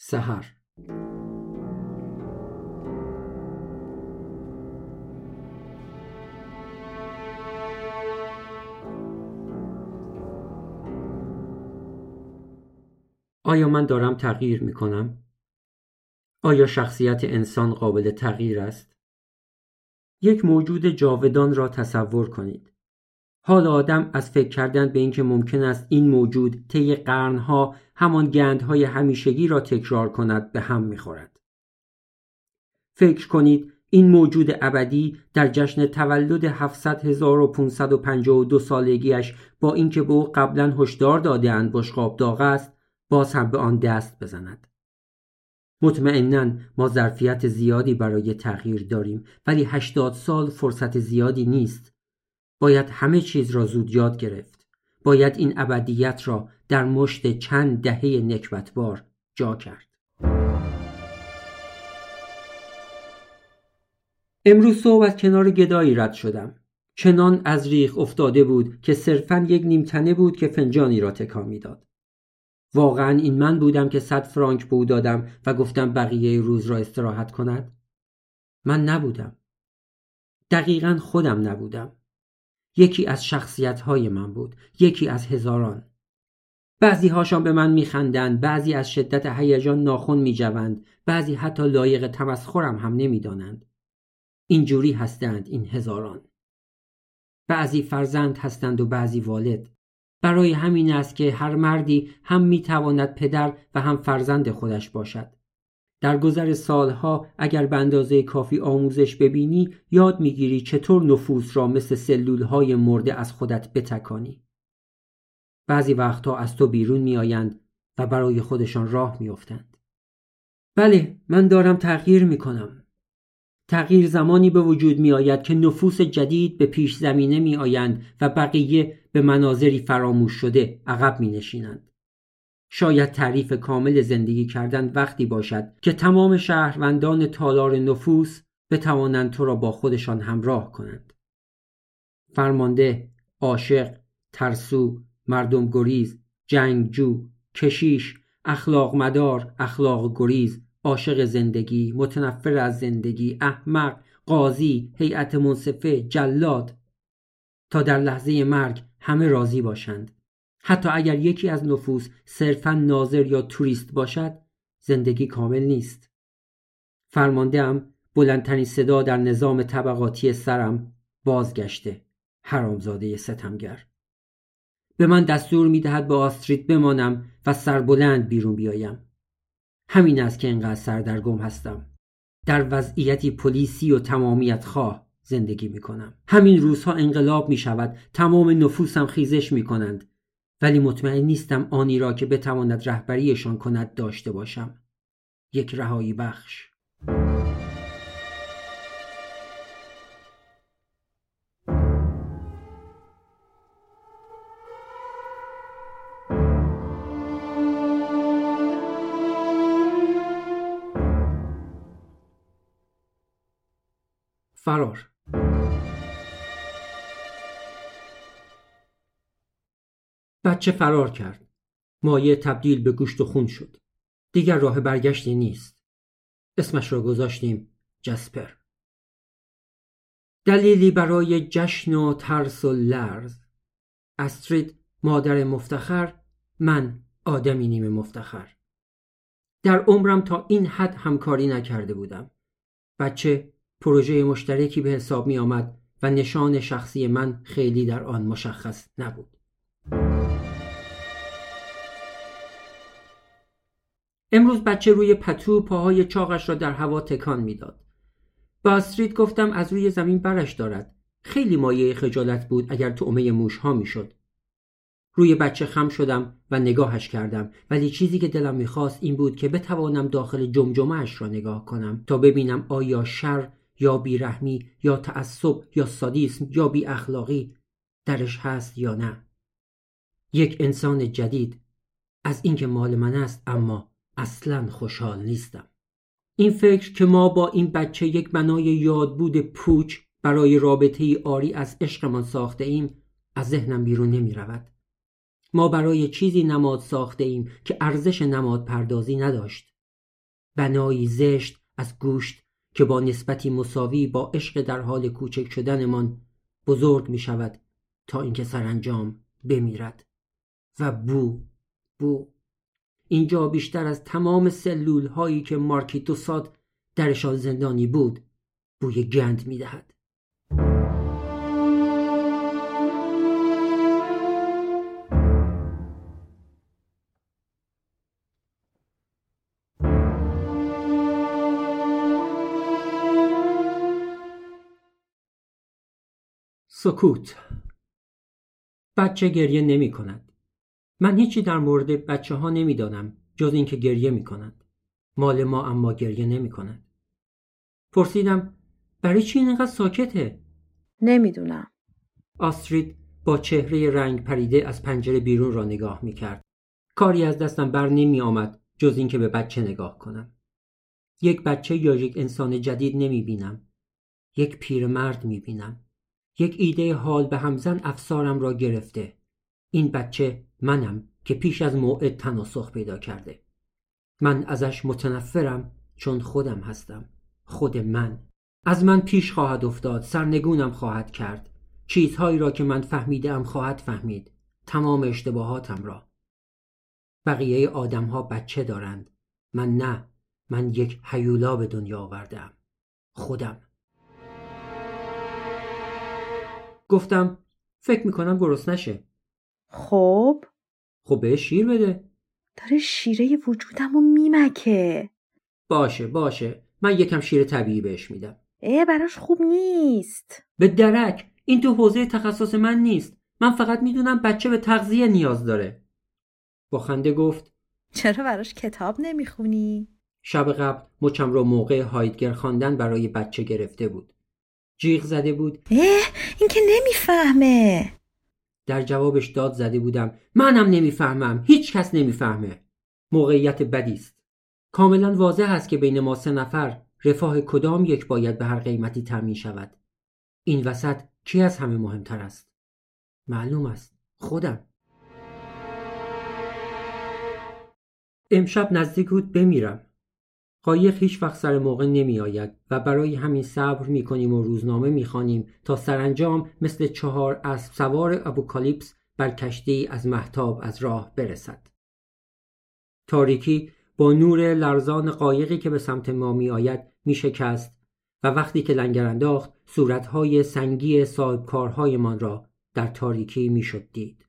سحر. آیا من دارم تغییر می کنم؟ آیا شخصیت انسان قابل تغییر است؟ یک موجود جاودان را تصور کنید. حال آدم از فکر کردن به اینکه ممکن است این موجود طی قرنها همان گندهای همیشگی را تکرار کند به هم می‌خورد. فکر کنید این موجود ابدی در جشن تولد 700552 سالگیش با اینکه به او قبلا هشدار داده‌اند بشقاب داغ است، باز هم به آن دست بزند. مطمئناً ما ظرفیت زیادی برای تغییر داریم، ولی 80 سال فرصت زیادی نیست. باید همه چیز را زود یاد گرفت. باید این ابدیت را در مشت چند دهه نکبتبار جا کرد. امروز صبح از کنار گدایی رد شدم. چنان از ریخ افتاده بود که صرفاً یک نیمتنه بود که فنجانی را تکان می‌داد. واقعاً این من بودم که 100 فرانک به او دادم و گفتم بقیه روز را استراحت کند؟ من نبودم. دقیقاً خودم نبودم. یکی از شخصیت‌های من بود، یکی از هزاران. بعضی هاشان به من می‌خندند، بعضی از شدت هیجان ناخن می‌جوند، بعضی حتی لایق تمسخرم هم نمی‌دانند. اینجوری هستند این هزاران. بعضی فرزند هستند و بعضی والد. برای همین است که هر مردی هم می‌تواند پدر و هم فرزند خودش باشد. در گذر سالها اگر به اندازه کافی آموزش ببینی، یاد می‌گیری چطور نفوس را مثل سلول‌های مرده از خودت بتکانی. بعضی وقتها از تو بیرون می‌آیند و برای خودشان راه می‌افتند. بله، من دارم تغییر می‌کنم. تغییر زمانی به وجود می‌آید که نفوس جدید به پیش زمینه می‌آیند و بقیه به مناظری فراموش شده عقب می‌نشینند. شاید تعریف کامل زندگی کردن وقتی باشد که تمام شهروندان تالار نفوس بتوانند تو را با خودشان همراه کنند. فرمانده، عاشق، ترسو، مردم گریز، جنگجو، کشیش، اخلاق مدار، اخلاق گریز، عاشق زندگی، متنفر از زندگی، احمق، قاضی، هیئت منصفه، جلاد، تا در لحظه مرگ همه راضی باشند. حتی اگر یکی از نفوس صرفاً ناظر یا توریست باشد، زندگی کامل نیست. فرمانده‌ام بلندترین صدا در نظام طبقاتی سرم بازگشته، حرامزاده ستمگر. به من دستور می‌دهد با آستریت بمانم و سربلند بیرون بیایم. همین است که اینقدر سردرگم هستم. در وضعیتی پلیسی و تمامیت خواه زندگی می‌کنم. همین روزها انقلاب می‌شود، تمام نفوسم خیزش می‌کنند، ولی مطمئن نیستم آنی را که بتواند رهبریشان کند داشته باشم. یک رهایی بخش. فرار. بچه فرار کرد. مایه تبدیل به گوشت و خون شد. دیگر راه برگشتی نیست. اسمش را گذاشتیم جسپر. دلیلی برای جشن و ترس و لرز. استرید مادر مفتخر، من آدمی نیمه مفتخر. در عمرم تا این حد همکاری نکرده بودم. بچه پروژه مشترکی به حساب می آمد و نشان شخصی من خیلی در آن مشخص نبود. امروز بچه روی پتو پاهای چاقش را در هوا تکان میداد. با استریت گفتم از روی زمین برش دارد. خیلی مایه خجالت بود اگر طعمه موشها میشد. روی بچه خم شدم و نگاهش کردم، ولی چیزی که دلم میخواست این بود که بتوانم داخل جمجمه‌اش را نگاه کنم تا ببینم آیا شر یا بیرحمی یا تعصب یا سادیسم یا بی اخلاقی درش هست یا نه. یک انسان جدید، از اینکه مال من است اما اصلا خوشحال نیستم. این فکر که ما با این بچه یک بنای یادبود پوچ برای رابطه‌ای عاری از عشقمان ساخته ایم از ذهنم بیرون نمی رود. ما برای چیزی نماد ساخته ایم که ارزش نماد پردازی نداشت. بنایی زشت از گوشت که با نسبتی مساوی با عشق در حال کوچک شدنمان بزرگ می شود تا اینکه سرانجام بمیرد. و بو اینجا بیشتر از تمام سلول هایی که مارکیتوساد درشان زندانی بود بوی گند می دهد. سکوت. بچه گریه نمی کند. من هیچی در مورد بچه ها نمی دانم جز این که گریه می کند. مال ما اما گریه نمی کند. پرسیدم برای چی اینقدر ساکته؟ نمی دونم. آسترید با چهره رنگ پریده از پنجره بیرون را نگاه می کرد. کاری از دستم بر نمی آمد جز این که به بچه نگاه کنم. یک بچه یا یک انسان جدید نمی بینم. یک پیرمرد می بینم. یک ایده حال به همزن افسارم را گرفته. این بچه منم که پیش از موعد تناسخ پیدا کرده. من ازش متنفرم چون خودم هستم. خود من. از من پیش خواهد افتاد، سرنگونم خواهد کرد. چیزهایی را که من فهمیدم خواهد فهمید. تمام اشتباهاتم را. بقیه آدم‌ها بچه دارند. من نه. من یک هیولا به دنیا آوردم. خودم. گفتم فکر میکنم گرسنه نشه. خب بهش شیر بده. داره شیره وجودمو میمکه. باشه من یکم شیر طبیعی بهش میدم. براش خوب نیست. به درک. این تو حوزه تخصص من نیست. من فقط میدونم بچه به تغذیه نیاز داره. با خنده گفت چرا براش کتاب نمیخونی؟ شب قبل مچم رو موقع هایدگر خواندن برای بچه گرفته بود. جیغ زده بود این که نمیفهمه. در جوابش داد زده بودم منم نمیفهمم، هیچ کس نمیفهمه. موقعیت بدیست. کاملا واضح هست که بین ما سه نفر رفاه کدام یک باید به هر قیمتی تامین شود. این وسط کی از همه مهمتر است؟ معلوم است، خودم. امشب نزدیک بود بمیرم. قایق هیچ وقت سر موقع نمی آید و برای همین صبر می کنیم و روزنامه می خوانیم تا سرانجام مثل 4 اسب سوار اپوکالیپس بر کشتی از مهتاب از راه برسد. تاریکی با نور لرزان قایقی که به سمت ما می آید می شکست و وقتی که لنگر انداخت صورتهای سنگی صاحبکارهایمان را در تاریکی می شد دید.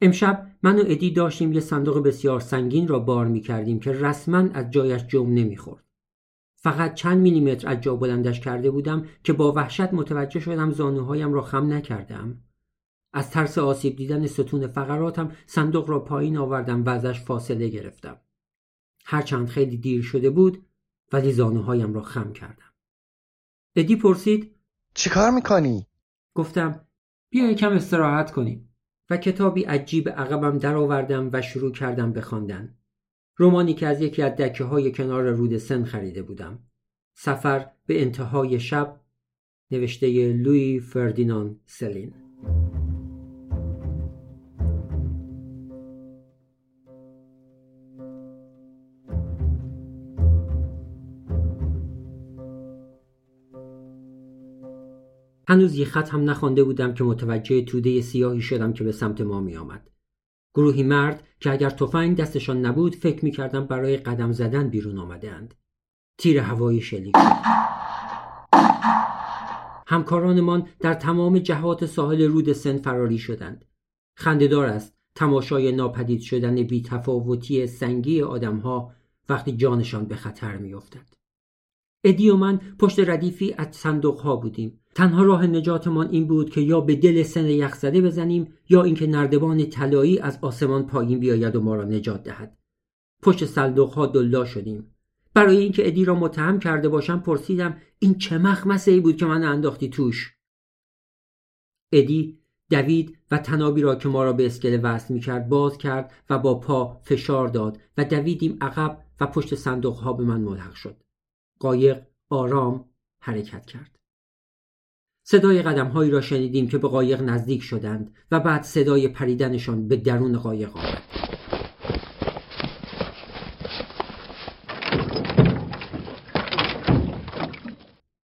امشب من و ادی داشتیم یه صندوق بسیار سنگین را بار می کردیم که رسما از جایش جمع نمی خورد. فقط چند میلیمتر از جا بلندش کرده بودم که با وحشت متوجه شدم زانوهایم را خم نکردم. از ترس آسیب دیدن ستون فقراتم صندوق را پایین آوردم و ازش فاصله گرفتم. هرچند خیلی دیر شده بود ولی زانوهایم را خم کردم. ادی پرسید چی کار می کنی؟ گفتم بیا یکم استراحت کنیم. و کتابی عجیب عقبم در آوردم و شروع کردم به خواندن. رمانی که از یکی از دکه‌های کنار رود سن خریده بودم. سفر به انتهای شب، نوشته لویی فردیناند سلین. هنوز یه خط هم نخوانده بودم که متوجه توده سیاهی شدم که به سمت ما می آمد. گروهی مرد که اگر تفنگ دستشان نبود فکر می کردم برای قدم زدن بیرون آمدند. تیر هوایی شلیک شد. همکارانمان در تمام جهات ساحل رود سن فراری شدند. خنده‌دار است تماشای ناپدید شدن بی‌تفاوتی سنگی آدم‌ها وقتی جانشان به خطر می افتد. ادی و من پشت ردیفی از صندوق‌ها بودیم. تنها راه نجاتمان این بود که یا به دل سن یخزده بزنیم یا اینکه نردبان طلایی از آسمان پایین بیاید و ما را نجات دهد. پشت صندوق‌ها دلا شدیم. برای اینکه ادی را متهم کرده باشم پرسیدم این چه مخمسه‌ای بود که من انداختی توش؟ ادی دوید و تنابی را که ما را به اسکله وصل می‌کرد باز کرد و با پا فشار داد و دویدیم عقب و پشت صندوق‌ها به من ملحق شد. قایق آرام حرکت کرد. صدای قدم‌هایی را شنیدیم که به قایق نزدیک شدند و بعد صدای پریدنشان به درون قایق آمد.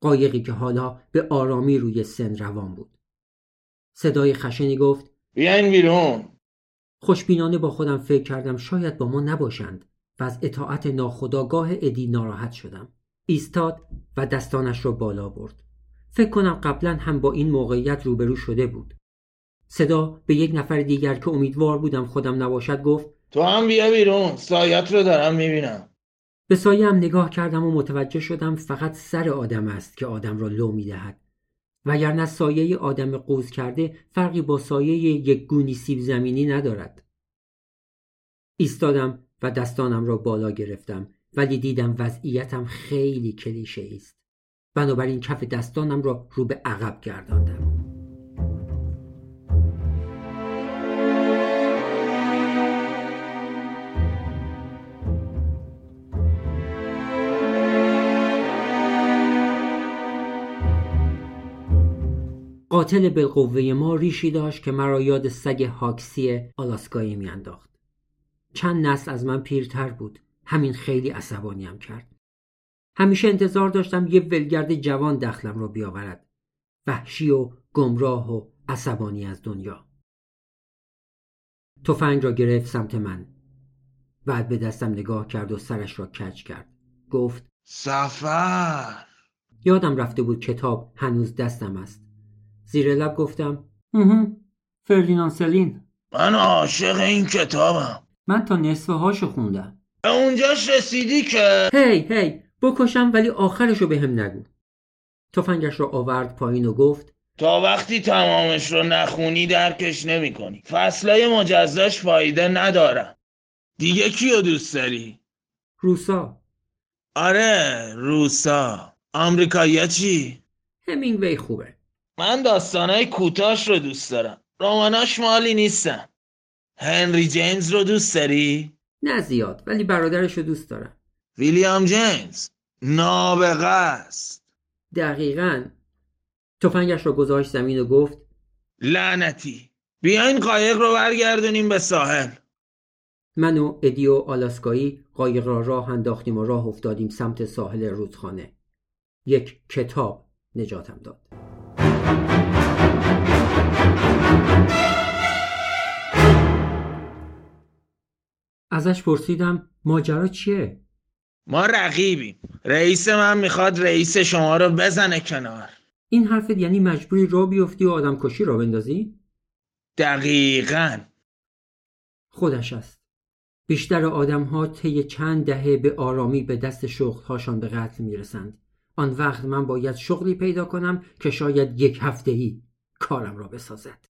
قایقی که حالا به آرامی روی سن روان بود. صدای خشنی گفت: بیاین بیرون. خوشبینانه با خودم فکر کردم شاید با ما نباشند و از اطاعت ناخودآگاه ادی ناراحت شدم. ایستاد و دستانش را بالا برد. فکر کنم قبلا هم با این موقعیت روبرو شده بود. صدا به یک نفر دیگر که امیدوار بودم خودم نباشد گفت: تو هم بیا بیرون، سایت رو دارم میبینم. به سایه هم نگاه کردم و متوجه شدم فقط سر آدم است که آدم را لو میدهد، وگرنه سایه آدم قوز کرده فرقی با سایه یک گونی سیب زمینی ندارد. ایستادم و دستانم را بالا گرفتم، ولی دیدم وضعیتم خیلی کلیشه است. بنابراین کف دستانم را رو به عقب گرداندم. قاتل بالقوه ما ریشی داشت که مرا یاد سگ هاکسی آلاسکایی میانداخت. چند نسل از من پیرتر بود. همین خیلی عصبانیم کرد. همیشه انتظار داشتم یه ولگرد جوان دخلم رو بیاورد، وحشی و گمراه و عصبانی از دنیا. تفنگ را گرفت سمت من. بعد به دستم نگاه کرد و سرش را کج کرد. گفت: سفر. یادم رفته بود کتاب هنوز دستم است. زیر لب گفتم: فردیناند سلین. من عاشق این کتابم. من تا نصفه هاشو خوندم. به اونجاش رسیدی که هی بکشم، ولی آخرشو به هم نگو. تفنگش رو آورد پایین و گفت: تا وقتی تمامش رو نخونی درکش نمی کنی. فصلای مجزاش فایده ندارن. دیگه کیو دوست داری؟ روسا. آره روسا. آمریکایی چی؟ همینگوی خوبه. من داستانای کوتاش رو دوست دارم. رماناش مالی نیستن. هنری جیمز رو دوست داری؟ نه زیاد، ولی برادرش رو دوست دارم. ویلیام جیمز نابغه است. دقیقاً. تفنگش رو گذاشت زمین و گفت: لعنتی، بیاین قایق رو برگردونیم به ساحل. من و ادی و آلاسکایی قایق را راه انداختیم و راه افتادیم سمت ساحل رودخانه. یک کتاب نجاتم داد. ازش پرسیدم ماجرا چیه؟ ما رقیبیم. رئیس من میخواد رئیس شما رو بزنه کنار. این حرفت یعنی مجبوری را بیفتی و آدم کشی را بندازی؟ دقیقاً. خودش است. بیشتر آدم ها طی چند دهه به آرامی به دست شغل هاشان به قتل میرسند. آن وقت من باید شغلی پیدا کنم که شاید یک هفته‌ای کارم را بسازد.